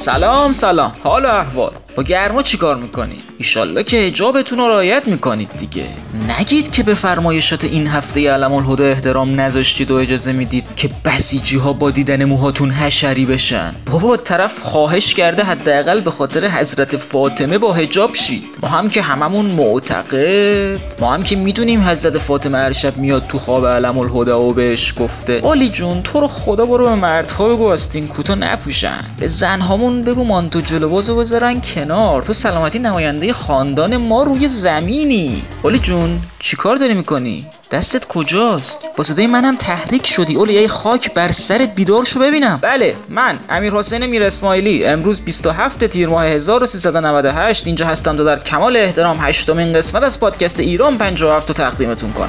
سلام، حال و احوال؟ با گرما چی کار میکنید؟ ایشالله که حجابتون رو رعایت میکنید دیگه. نگید که به فرمایشات این هفته علم الهدی احترام نذاشتید و اجازه میدید که بسیجی ها با دیدن موهاتون حشری بشن. بابا طرف خواهش کرده حداقل به خاطر حضرت فاطمه با حجاب شید. ما هم که هممون معتقد، ما هم که میدونیم حضرت فاطمه هر شب میاد تو خواب علم الهدی و بهش گفته علی جون تو رو خدا برو به مردها بگو آستین کوتاه نپوشن، به زنهامون بگو مانتو جلوبازو بذارن کنار، تو سلامتی نماینده خاندان ما روی زمینی. علی جون چیکار داری میکنی؟ دستت کجاست؟ با صدای منم تحریک شدی. اولیای خاک بر سرت، بیدار شو ببینم. بله، من امیر حسین میر اسماعیلی، امروز 27 تیر ماه 1398 اینجا هستم تا در کمال احترام 8مین قسمت از پادکست ایران 57 رو تقدیمتون کنم.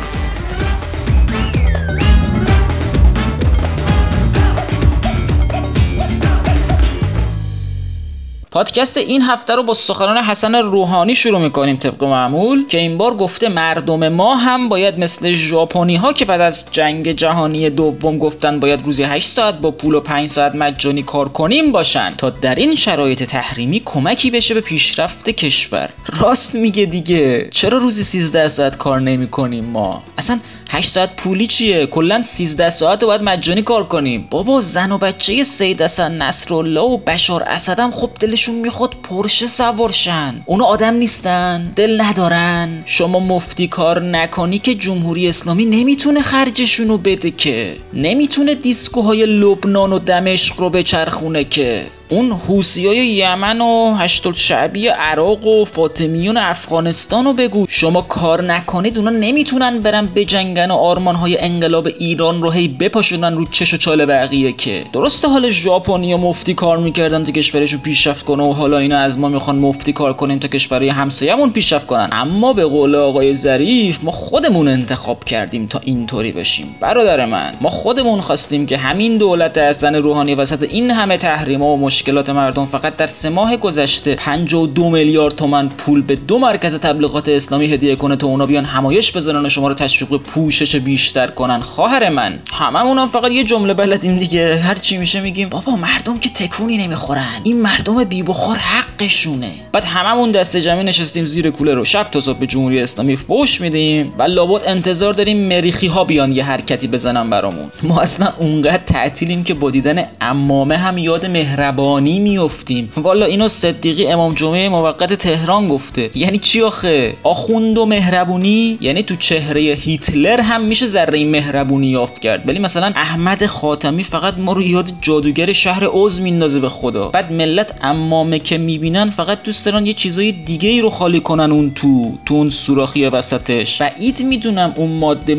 پادکست این هفته رو با سخنان حسن روحانی شروع می‌کنیم طبق معمول، که این بار گفته مردم ما هم باید مثل ژاپنی‌ها که بعد از جنگ جهانی دوم گفتن باید روزی 8 ساعت با پول و 5 ساعت مجانی کار کنیم باشن تا در این شرایط تحریمی کمکی بشه به پیشرفت کشور. راست میگه دیگه، چرا روزی 13 ساعت کار نمی‌کنیم ما؟ اصلا 8 ساعت پولی چیه؟ کلا 13 ساعت باید مجانی کار کنیم. بابا زن و بچه سید حسن نصرالله و بشار اسد هم خب دلشون میخواد پورشه سوار شن. اونا آدم نیستن؟ دل ندارن؟ شما مفتی کار نکنی که جمهوری اسلامی نمیتونه خرجشونو بده، که نمیتونه دیسکوهای لبنان و دمشق رو بچرخونه، که اون حوثیای یمن و هشت الشعبی عراق و فاطمیون افغانستانو بگو شما کار نکنید اونا نمیتونن برن بجنگن و آرمانهای انقلاب ایران رو هی بپاشونن رو چش و چاله بقیه. که درسته حال ژاپنیا مفتی کار میکردن تا کشورشو پیشرفت کنه و حالا اینا از ما میخوان مفتی کار کنیم تا کشورهای همسایه‌مون پیشرفت کنن، اما به قول آقای ظریف ما خودمون انتخاب کردیم تا اینطوری بشیم. برادر من، ما خودمون خواستیم که همین دولت حسن روحانی وسط این همه تحریما و مشکلات مردم فقط در 3 ماه گذشته 52 میلیارد تومان پول به 2 مرکز تبلیغات اسلامی هدیه کنه تا اونا بیان همایش بزنن و شما رو تشویق به پوشش بیشتر کنن. خواهر من، هممون فقط یه جمله بلدیم دیگه، هر چی میشه میگیم بابا مردم که تکونی نمیخورن، این مردم بی بخار حقشونه. بعد هممون دست جمعی نشستیم زیر کوله رو شب تا صبح به جمهوری اسلامی فوش میدیم و لابد انتظار داریم مریخی ها بیان یه حرکتی بزنن برامون. ما اصلا اونقدر تعطیلیم که با دیدن عمامه هم یاد مهربان میافتیم. والا اینو صدیقی امام جمعه موقت تهران گفته. یعنی چی آخه؟ آخوند و مهربونی؟ یعنی تو چهره هیتلر هم میشه ذره مهربونی یافت کرد، ولی مثلا احمد خاتمی فقط ما رو یاد جادوگر شهر عز میندازه به خدا. بعد ملت عمامه که میبینن فقط دوست دارن یه چیزای دیگه ای رو خالی کنن اون تو اون سوراخی وسطش. بعید میدونم اون ماده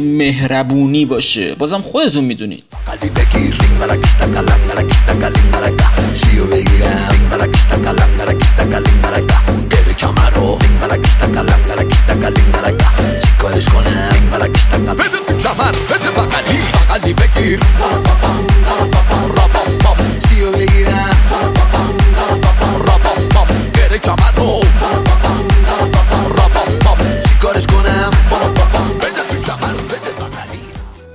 مهربونی باشه، بازم خودتون میدونید. شیو بگیرم برکشتا کلم برکشتا کلم برکا دل کمرو برکشتا کلم برکشتا کلم برکا چیکارش کنم برکشتا کلم بده تو جمر بده بغلی بغلی بگیر شیو بگیرم دل کمرو چیکارش کنم بده تو جمر بده بغلی.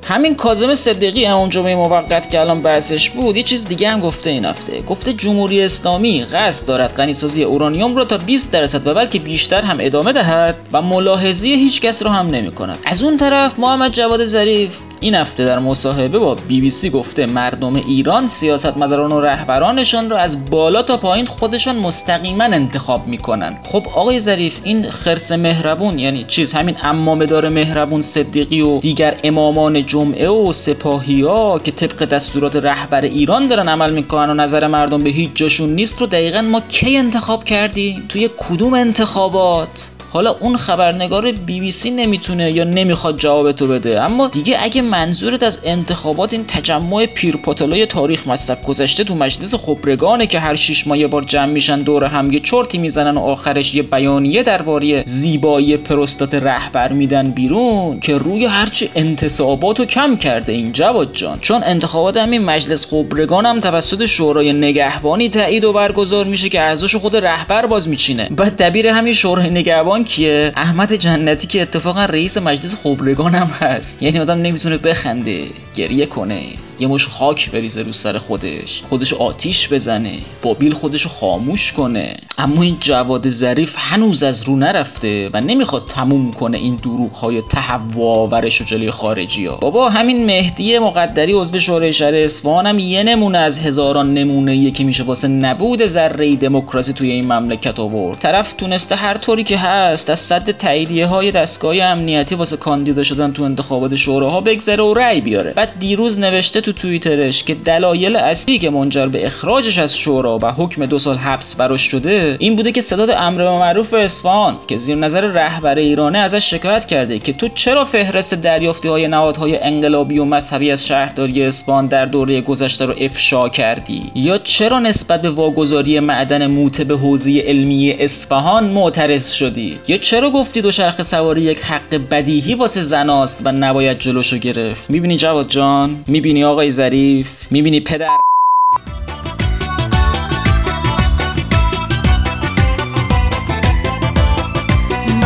همین کاظم صدیقی امام جمعه موقت که الان بحثش بود یه چیز دیگه هم گفته این هفته. گفته جمهوری اسلامی قصد دارد غنیسازی اورانیوم را تا 20% و بلکه بیشتر هم ادامه دهد و ملاحظه هیچ کس رو هم نمی کند. از اون طرف محمد جواد ظریف این هفته در مصاحبه با BBC گفته مردم ایران سیاستمداران و رهبرانشان را از بالا تا پایین خودشان مستقیما انتخاب میکنن. خب آقای ظریف، این خرس مهربون یعنی چیز؟ همین عمامه دار مهربون صدیقی و دیگر امامان جمعه و سپاهیا که طبق دستورات رهبر ایران دارن عمل میکنن و نظر مردم به هیچ جاشون نیست رو دقیقاً ما کی انتخاب کردیم؟ توی کدوم انتخابات؟ حالا اون خبرنگار BBC نمیتونه یا نمیخواد جواب تو بده، اما دیگه اگه منظورت از انتخابات این تجمع پیرپاتالای تاریخ مصرف گذشته تو مجلس خبرگانه که هر 6 ماه یه بار جمع میشن دور هم یه چرتی میزنن و آخرش یه بیانیه درباره زیبایی پروستات رهبر میدن بیرون که روی هرچی انتصاباتو کم کرده این جواد جان، چون انتخابات همین مجلس خبرگان هم توسط شورای نگهبانی تایید و برگزار میشه که اعضاشو خود رهبر باز میچینه. بعد دبیر همین شورای نگهبان کیه؟ احمد جنتی که اتفاقا رئیس مجلس خبرگان هم هست. یعنی آدم نمیتونه بخنده، گریه کنه، یه مش خاک بریزه رو سر خودش آتیش بزنه، بابیل خودشو خاموش کنه. اما این جواد ظریف هنوز از رو نرفته و نمیخواد تموم کنه این دروغ‌های تهوآورش جلوی خارجی‌ها. بابا همین مهدی مقدری عضو شورای شهر اصفهان هم یه نمونه از هزاران نمونه‌ای که میشه واسه نبود ذره‌ای دموکراسی توی این مملکت آورد. طرف تونسته هر طوری که هست از سد تاییدیه‌های دستگاه امنیتی واسه کاندیدا شدن تو انتخابات شوراها بگذره و رأی بیاره. بعد دیروز نوشته تو توییترش که دلایل اصلی که منجر به اخراجش از شورا و حکم 2 سال حبس براش شده این بوده که ستاد امر به معروف اصفهان که زیر نظر رهبر ایرانه ازش شکایت کرده که تو چرا فهرست دریافتی‌های نهادهای انقلابی و مذهبی از شهرداری اصفهان در دوره گذشته رو افشا کردی، یا چرا نسبت به واگذاری معدن موته به حوزه علمی اصفهان معترض شدی، یا چرا گفتی دوچرخه سواری یک حق بدیهی واسه زناست و نباید جلوشو گرفت. میبینی جواد جان، میبینی آقای ظریف، میبینی پدر.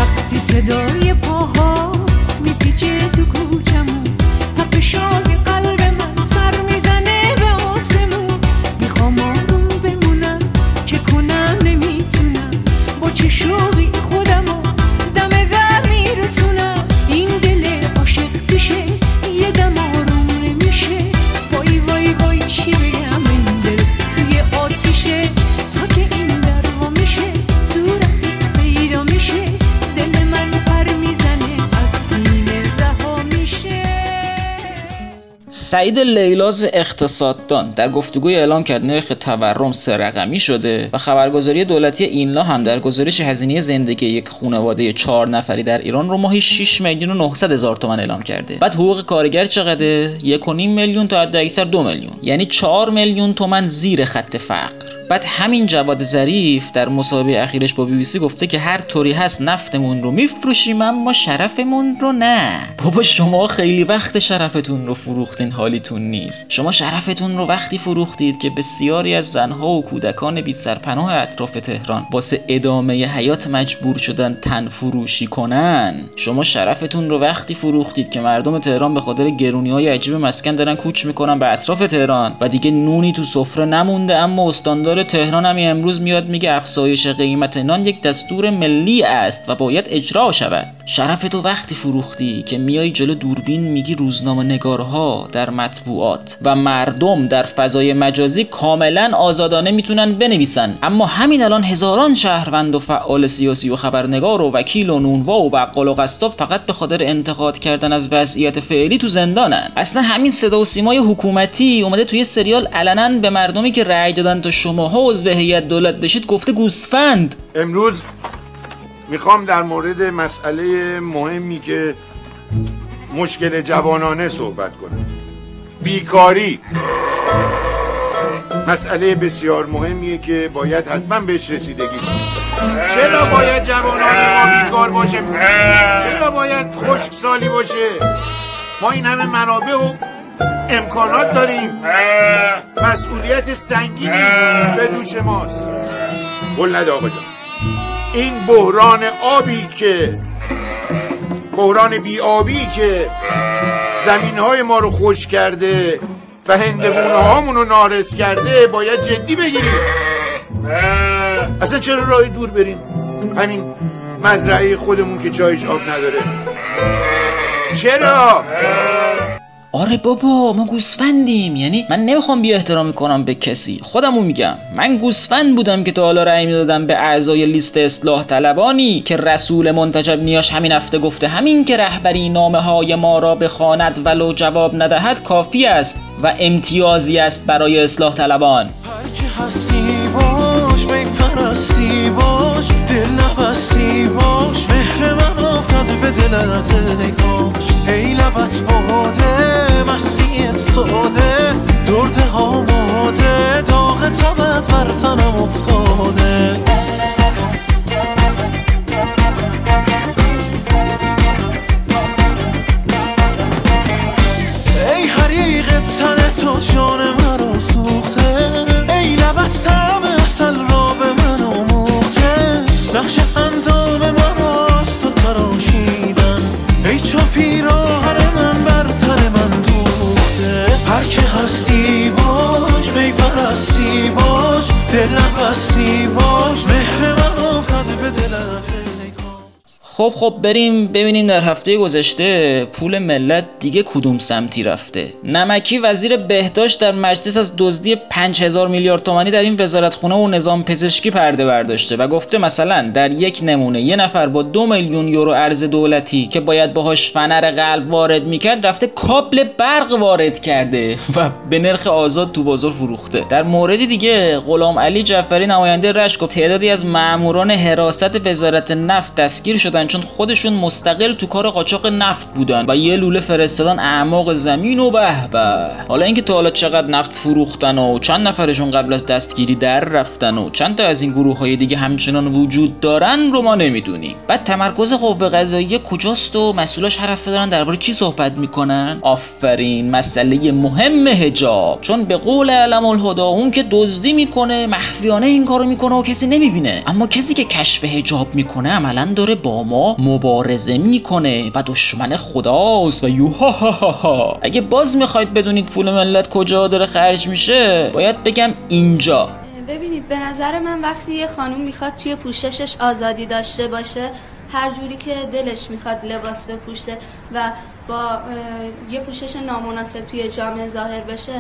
وقتی صدای پاهات میپیچه تو کوچمون، تپشای قلب من سر میزنه به آسمون، میخوام آروم بمونم چه کنم نمیتونم، با چه شوقی خودمو دم در میرسونم، این دل عاشق پیشه یه دم آروم نمیشه، وای وای وای چی بگم این دل توی آتیشه، تا که این در وا میشه صورتت پیدا میشه، دل من پر میزنه از سینه رها میشه. سعید لیلاز اقتصاددان در گفتگوی اعلام کرد نرخ تورم 3 رقمی شده و خبرگزاری دولتی اینلا هم در گزارش هزینه زندگی یک خانواده 4 نفری در ایران رو ماهی 6,900,000 تومان اعلام کرده. بعد حقوق کارگر چقدره؟ 1.5 میلیون تا حد اکثر 2 میلیون، یعنی 4 میلیون تومان زیر خط فقر. بعد همین جواد ظریف در مصاحبه اخیرش با BBC گفته که هر طوری هست نفتمون رو میفروشیم اما شرفمون رو نه. بابا شما خیلی وقت شرفتون رو فروختین، حالیتون نیست. شما شرفتون رو وقتی فروختید که بسیاری از زنها و کودکان بی سرپناه اطراف تهران واسه ادامه ی حیات مجبور شدن تن فروشی کنن. شما شرفتون رو وقتی فروختید که مردم تهران به خاطر گرونی‌های عجیب مسکن دارن کوچ میکنن به اطراف تهران و دیگه نونی تو سفره نمونده. اما استاندار تهران هم امروز میاد میگه افزایش قیمت نان یک دستور ملی است و باید اجرا شود. شرفتو وقتی فروختی که میای جلو دوربین میگی روزنامه‌نگارها در مطبوعات و مردم در فضای مجازی کاملا آزادانه میتونن بنویسن، اما همین الان هزاران شهروند و فعال سیاسی و خبرنگار و وکیل و نونوا و بقال و قصاب فقط به خاطر انتقاد کردن از وضعیت فعلی تو زندانن. اصلا همین صدا و سیمای حکومتی اومده توی سریال علنا به مردمی که رأی دادن تا شما حوز به هیئت دولت بشید گفته گوسفند. امروز میخوام در مورد مسئله مهمی که مشکل جوانانه صحبت کنم. بیکاری مسئله بسیار مهمیه که باید حتما بهش رسیدگی کنیم. چرا باید جوانانه ما بیکار باشه؟ چرا باید خشکسالی باشه؟ ما این همه منابع و امکانات داریم، مسئولیت سنگینی به دوش ماست. بلند آقا جان، این بحران آبی که بحران بی‌آبی که زمین‌های ما رو خشک کرده و هندوانه‌هامون رو نارس کرده باید جدی بگیریم. اصلا چرا راه دور بریم؟ همین مزرعه خودمون که چایش آب نداره. چرا؟ آره بابا ما گوسفندیم. یعنی من نمیخوام بی احترامی کنم به کسی، خودمو میگم من گوسفند بودم که تا حالا رأی میدادم به اعضای لیست اصلاح طلبانی که رسول منتجب نیاش همین هفته گفته همین که رهبری نامه های ما را بخواند ولو جواب ندهد کافی است و امتیازی است برای اصلاح طلبان. هر کی هستی باش، میپرستی باش، دل نبستی باش، مهر من افتاده به دلت نگاش، ای لبت باده مستی ساده، درده ها ماده، داغ تبت بر تنم افتاده. ای حریق تن تو جان مرا سوخته، ای لبت طعم اصل را به من آموخته، نقش اندام مراست و تراشیدن، ای چاپی را هر من بر تن من دوخته. هر بستی باش، دلم بستی باش، مهر من افتاده به دلت. خب بریم ببینیم در هفته گذشته پول ملت دیگه کدوم سمتی رفته. نمکی وزیر بهداشت در مجلس از دزدی 5000 میلیارد تومانی در این وزارتخونه و نظام پزشکی پرده برداشته و گفته مثلا در یک نمونه یه نفر با 2 میلیون یورو ارز دولتی که باید باهاش فنر قلب وارد میکرد رفته کابل برق وارد کرده و به نرخ آزاد تو بازار فروخته. در موردی دیگه غلام علی جعفرى نماینده رشت گفت تعدادی از ماموران حراست وزارت نفت دستگیر شدن چون خودشون مستقل تو کار قاچاق نفت بودن و یه لوله فرستادن اعماق زمین و به. حالا اینکه تا حالا چقدر نفت فروختن و چند نفرشون قبل از دستگیری در رفتن و چند تا از این گروه‌های دیگه همچنان وجود دارن رو ما نمیدونیم. بعد تمرکز قوه قضاییه کجاست و مسئولاش حرف دارن درباره چی صحبت میکنن؟ آفرین، مسئله مهم حجاب. چون به قول علم الهدی اون که دزدی میکنه مخفیانه این کارو میکنه و کسی نمیبینه، اما کسی که کشف حجاب میکنه عملاً داره با ما مبارزه میکنه و دشمن خداست و یوهاهاها. اگه باز میخواید بدونید پول ملت کجا داره خرج میشه باید بگم اینجا. ببینید به نظر من وقتی یه خانوم میخواد توی پوششش آزادی داشته باشه، هر جوری که دلش میخواد لباس بپوشه و با یه پوشش نامناسب توی جامعه ظاهر بشه،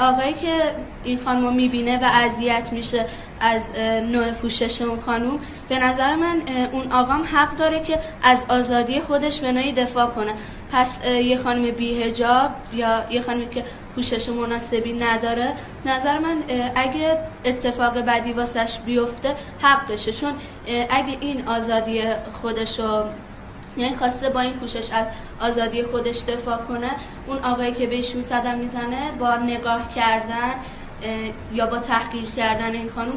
آقایی که این خانمو میبینه و اذیت میشه از نوع پوشش اون خانم، به نظر من اون آقام حق داره که از آزادی خودش به نوعی دفاع کنه. پس یه خانم بی‌حجاب یا یه خانمی که پوشش مناسبی نداره، نظر من اگه اتفاق بدی واسش بیفته حقشه، چون اگه این آزادی خودشو یعنی خواسته با این کوشش از آزادی خودش دفاع کنه، اون آقایی که بهش صدم میزنه با نگاه کردن یا با تحقیر کردن این خانم،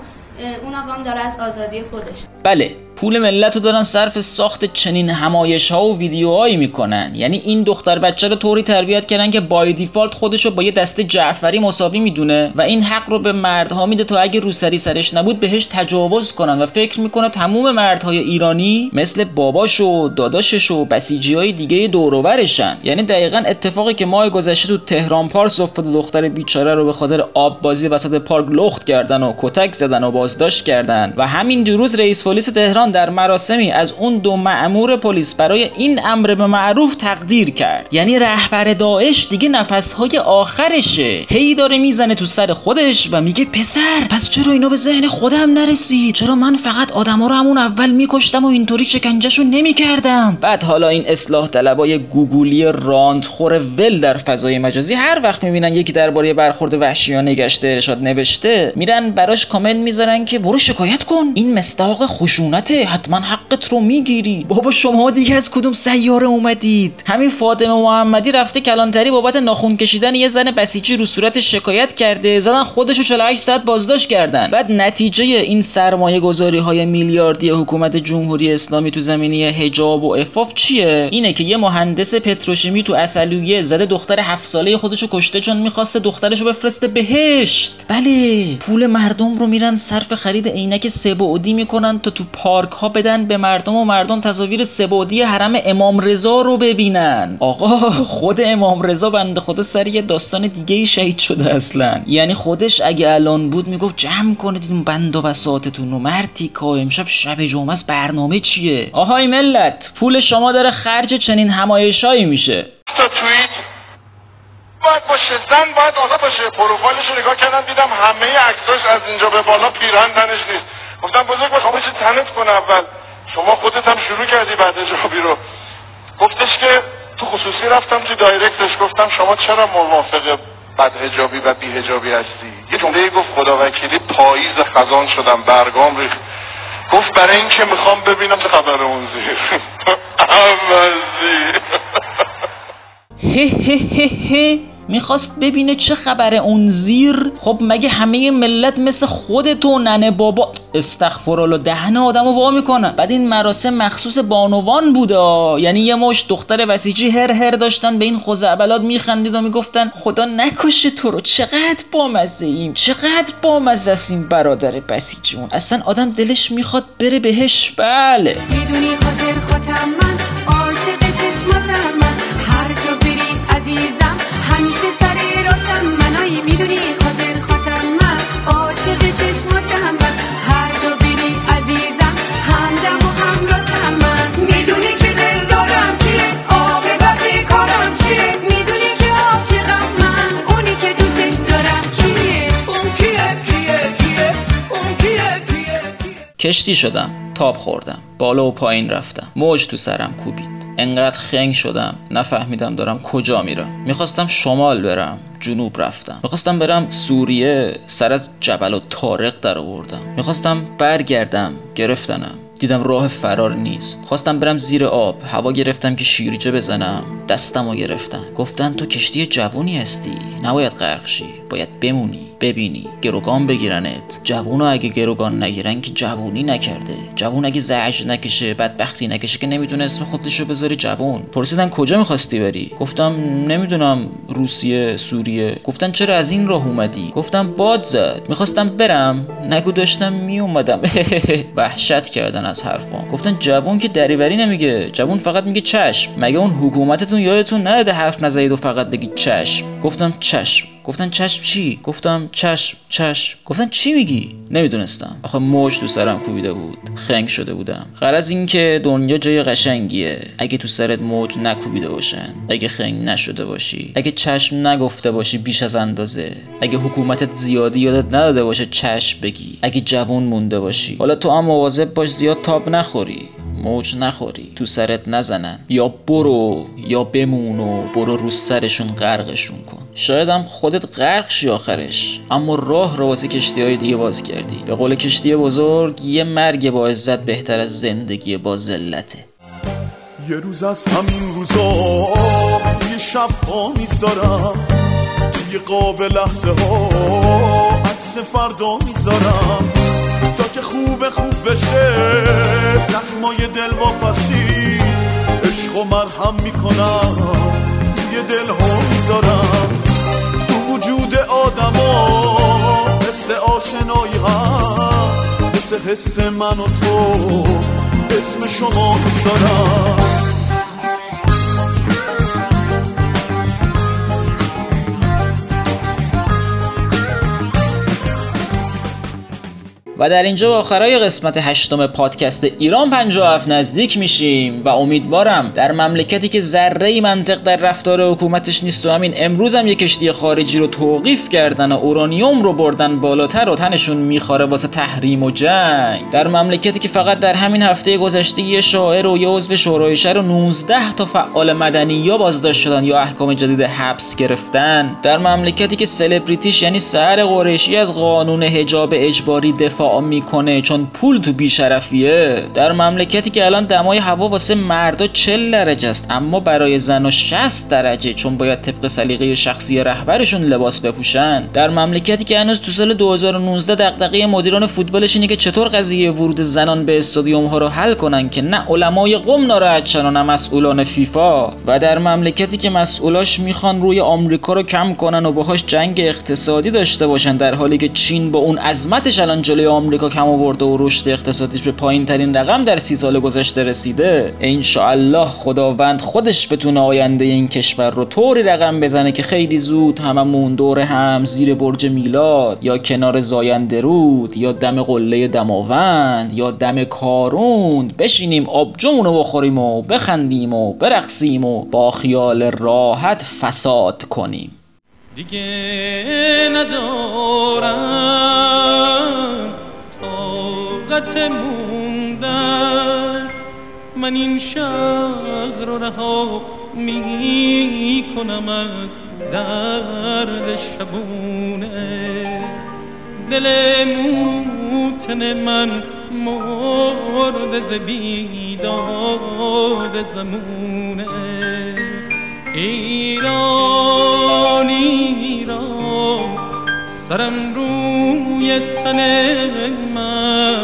اون آقام داره از آزادی خودش. بله، پول ملت رو دارن صرف ساخت چنین همایش ها و ویدیوهایی میکنن. یعنی این دختر بچه رو طوری تربیت کردن که بای دیفالت خودش رو با یه دسته جعفری مساوی میدونه و این حق رو به مردها میده تا اگه روسری سرش نبود بهش تجاوز کنن و فکر میکنه تموم مردهای ایرانی مثل باباش و داداشش و بسیجی های دیگه دور و برشن. یعنی دقیقاً اتفاقی که ماه گذشته تو تهران پارس افتاد، دختر بیچاره رو به خاطر آب بازی وسط پارک لخت کردن و کتک زدن و بازداشت کردن و همین دیروز رئیس پلیس تهران در مراسمی از اون 2 مأمور پلیس برای این امر به معروف تقدیر کرد. یعنی رهبر داعش دیگه نفسهای آخرشه، هی داره میزنه تو سر خودش و میگه پسر پس چرا اینا به ذهن خودم نرسید، چرا من فقط آدما رو همون اول میکشتم و اینطوری شکنجهشون نمیکردم. بعد حالا این اصلاح طلبای گوگولی راندخور ول در فضای مجازی هر وقت میبینن یکی درباره برخورد وحشیانه گشت ارشاد نوشته، میرن براش کامنت میذارن که برو شکایت کن، این مستاق خشونته، حتما حقت رو میگیری، بابا شما دیگه از کدوم سیاره اومدید. همین فاطمه محمدی رفته کلانتری بابت ناخن کشیدن یه زن بسیجی رو صورتش شکایت کرده، زدن خودشو 48 ساعت بازداشت کردن. بعد نتیجه این سرمایه‌گذاری‌های میلیاردی حکومت جمهوری اسلامی تو زمینه حجاب و عفاف چیه؟ اینه که یه مهندس پتروشیمی تو عسلویه زده دختر 7 ساله خودشو کشته چون می‌خواسته دخترشو بفرسته بهشت. بله، پول مردم رو میرن صرف خرید عینک سه‌بعدی میکنن تا تو پارک ها بدن به مردم و مردم تصاویر سه‌بعدی حرم امام رضا رو ببینن. آقا خود امام رضا بنده خدا سر یه داستان دیگه ای شهید شده اصلا. یعنی خودش اگه الان بود میگفت جمع کنید این بند و بساطتون و مرتیکا، امشب شب جمعه است، برنامه چیه؟ آهای ملت، پول شما داره خرج چنین همایشایی میشه. باید باشه، زن باید آزاد باشه. پروفایلش رو نگاه کردم دیدم همه عکساش از اینجا به بالا پیرهن تنش نیست. گفتم بزرگ باش، خواهش تنت کنه اول، شما خودت هم شروع کردی بعد جوابی رو. گفتش که تو خصوصی رفتم تو دایرکتش گفتم شما چرا موافق بدحجابی و بی‌حجابی هستی؟ یه جمله گفت خدا وکیلی پاییز خزان شدم برگام ریخت. گفت برای این که میخوام ببینم چه خبر اون زیر. میخواست ببینه چه خبره اون زیر؟ خب مگه همه ملت مثل خودت و ننه بابا استغفرالله دهن آدمو وا میکنن. بعد این مراسم مخصوص بانوان بوده، یعنی یه مشت دختر بسیجی هر داشتن به این خزعبلات میخندید و میگفتن خدا نکشه تو رو، چقدر بامزه ایم، چقدر بامزه است این برادر بسیجیون، اصلا آدم دلش میخواد بره بهش. بله، میدونی خاطر خودم من عاشق چشماتم، من هر جا بری عزیزم همیشه سری راتم، منایی میدونی خاطر خاطرم. کشتی شدم، تاب خوردم، بالا و پایین رفتم، موج تو سرم کوبید، انقدر خنگ شدم نفهمیدم دارم کجا میرم. میخواستم شمال برم، جنوب رفتم. میخواستم برم سوریه، سر از جبل الطارق در آوردم. میخواستم برگردم، گرفتنم، دیدم راه فرار نیست. خواستم برم زیر آب، هوا گرفتم که شیرجه بزنم، دستمو گرفتن، گفتن تو کشتی جوونی هستی، نباید غرق شی، باید بمونی، ببینی، گروگان بگیرنت. جوونو اگه گروگان نگیرن که جوونی نکرده. جوون اگه زعج نکشه، بدبختی نکشه که نمیدونه اسم خودشو بذاره جوون. پرسیدن کجا می‌خواستی بری؟ گفتم نمیدونم، روسیه، سوریه. گفتن چرا از این راه اومدی؟ گفتم باد زد، می‌خواستم برم، نگو داشتم میومدم. وحشت کردن از حرفام. گفتن جوون که دریوری نمیگه، جوون فقط میگه چشم. مگه اون حکومتتون یادتون نره حرف نزنید و فقط بگید چشم؟ گفتم چشم. گفتن چشم چی؟ گفتم چشم. گفتن چی میگی؟ نمیدونستم. آخه موج تو سرم کوبیده بود، خنگ شده بودم. غرض این که دنیا جای قشنگیه اگه تو سرت موج نکوبیده باشن، اگه خنگ نشده باشی، اگه چشم نگفته باشی بیش از اندازه، اگه حکومتت زیادی یادت نداده باشه چشم بگی، اگه جوان مونده باشی. حالا تو هم مواظب باش زیاد تاب نخوری، موج نخوری، تو سرت نزنن. یا برو یا بمون و برو رو سرشون غرقشون کن. شاید هم خودت غرق شی آخرش، اما راه رو واسه کشتی‌های دیگه باز کردی. به قول کشتی بزرگ، یه مرگ با عزت بهتر از زندگی با ذلته. یه روز از همین روزا یه شب ها میذارم، یه قاب لحظه ها عکس فردا میذارم، تا که خوب بشه زخمای دل واپسی، عشق و مرهم میکنم، یه دل ها میذارم تو وجود آدم ها، حس آشنایی هست، حس من و تو، اسم شما میذارم. و در اینجا با آخرای قسمت 8 پادکست ایران 57 نزدیک میشیم و امیدوارم در مملکتی که ذره‌ای منطق در رفتار حکومتش نیست و همین امروز هم یک کشتی خارجی رو توقیف کردن و اورانیوم رو بردن بالاتر و تنشون میخاره واسه تحریم و جنگ، در مملکتی که فقط در همین هفته گذشته یه شاعر و یه عضو شورای شهر و 19 تا فعال مدنی یا بازداشت شدن یا احکام جدید حبس گرفتن، در مملکتی که سلبریتیش یعنی سهر قریشی از قانون حجاب اجباری دفاع میکنه چون پول تو بیشرفیه، در مملکتی که الان دمای هوا واسه مردا 40 درجه است اما برای زنا 60 درجه چون باید طبق سلیقه شخصی رهبرشون لباس بپوشن، در مملکتی که هنوز تو سال 2019 دغدغه مدیران فوتبالش اینه که چطور قضیه ورود زنان به استادیوم ها رو حل کنن که نه علمای قم ناراحت شن و نه مسئولان فیفا، و در مملکتی که مسئولاش میخوان روی آمریکا رو کم کنن و باهاش جنگ اقتصادی داشته باشن در حالی که چین با اون عظمتش الان جلوی آمریکا کم آورده و رشد اقتصادیش به پایین‌ترین رقم در 30 سال گذشته رسیده. ان شاءالله خداوند خودش بتونه آینده این کشور رو طوری رقم بزنه که خیلی زود هممون دور هم زیر برج میلاد یا کنار زاینده رود یا دم قله دماوند یا دم کاروند بشینیم آبجومون رو بخوریم و بخندیم و برقصیم و با خیال راحت فساد کنیم. دیگه ندارم طاقت موندن، من این شهر رو رها می کنم از درد شبونه، دل موتن من مرد ز بیداد زمونه. ایران ایران سرم روی تن من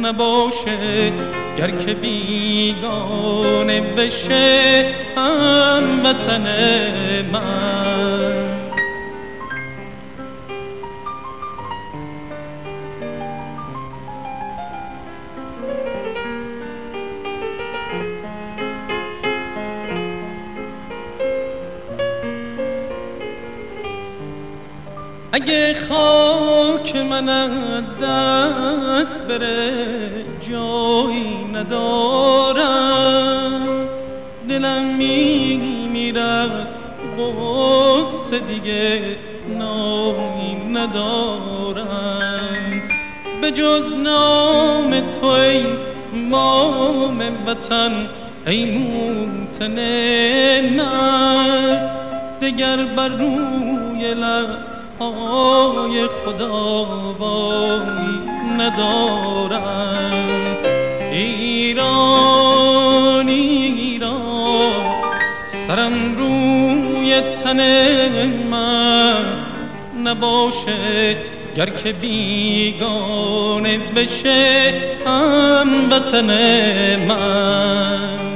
نباشه، گر که بیگانه بشه هموطن من. اگه خاک من از دست بره جایی ندارم، دلم میمیره از بغض، دیگه نایی ندارم. به جز نام تو ای مام وطن، ای مومتن نه دگر بر روی لب‌های خدا وای ندارم. ایران ایران سرم روی تن من نباشه، گر که بیگانه بشه هم وطن من.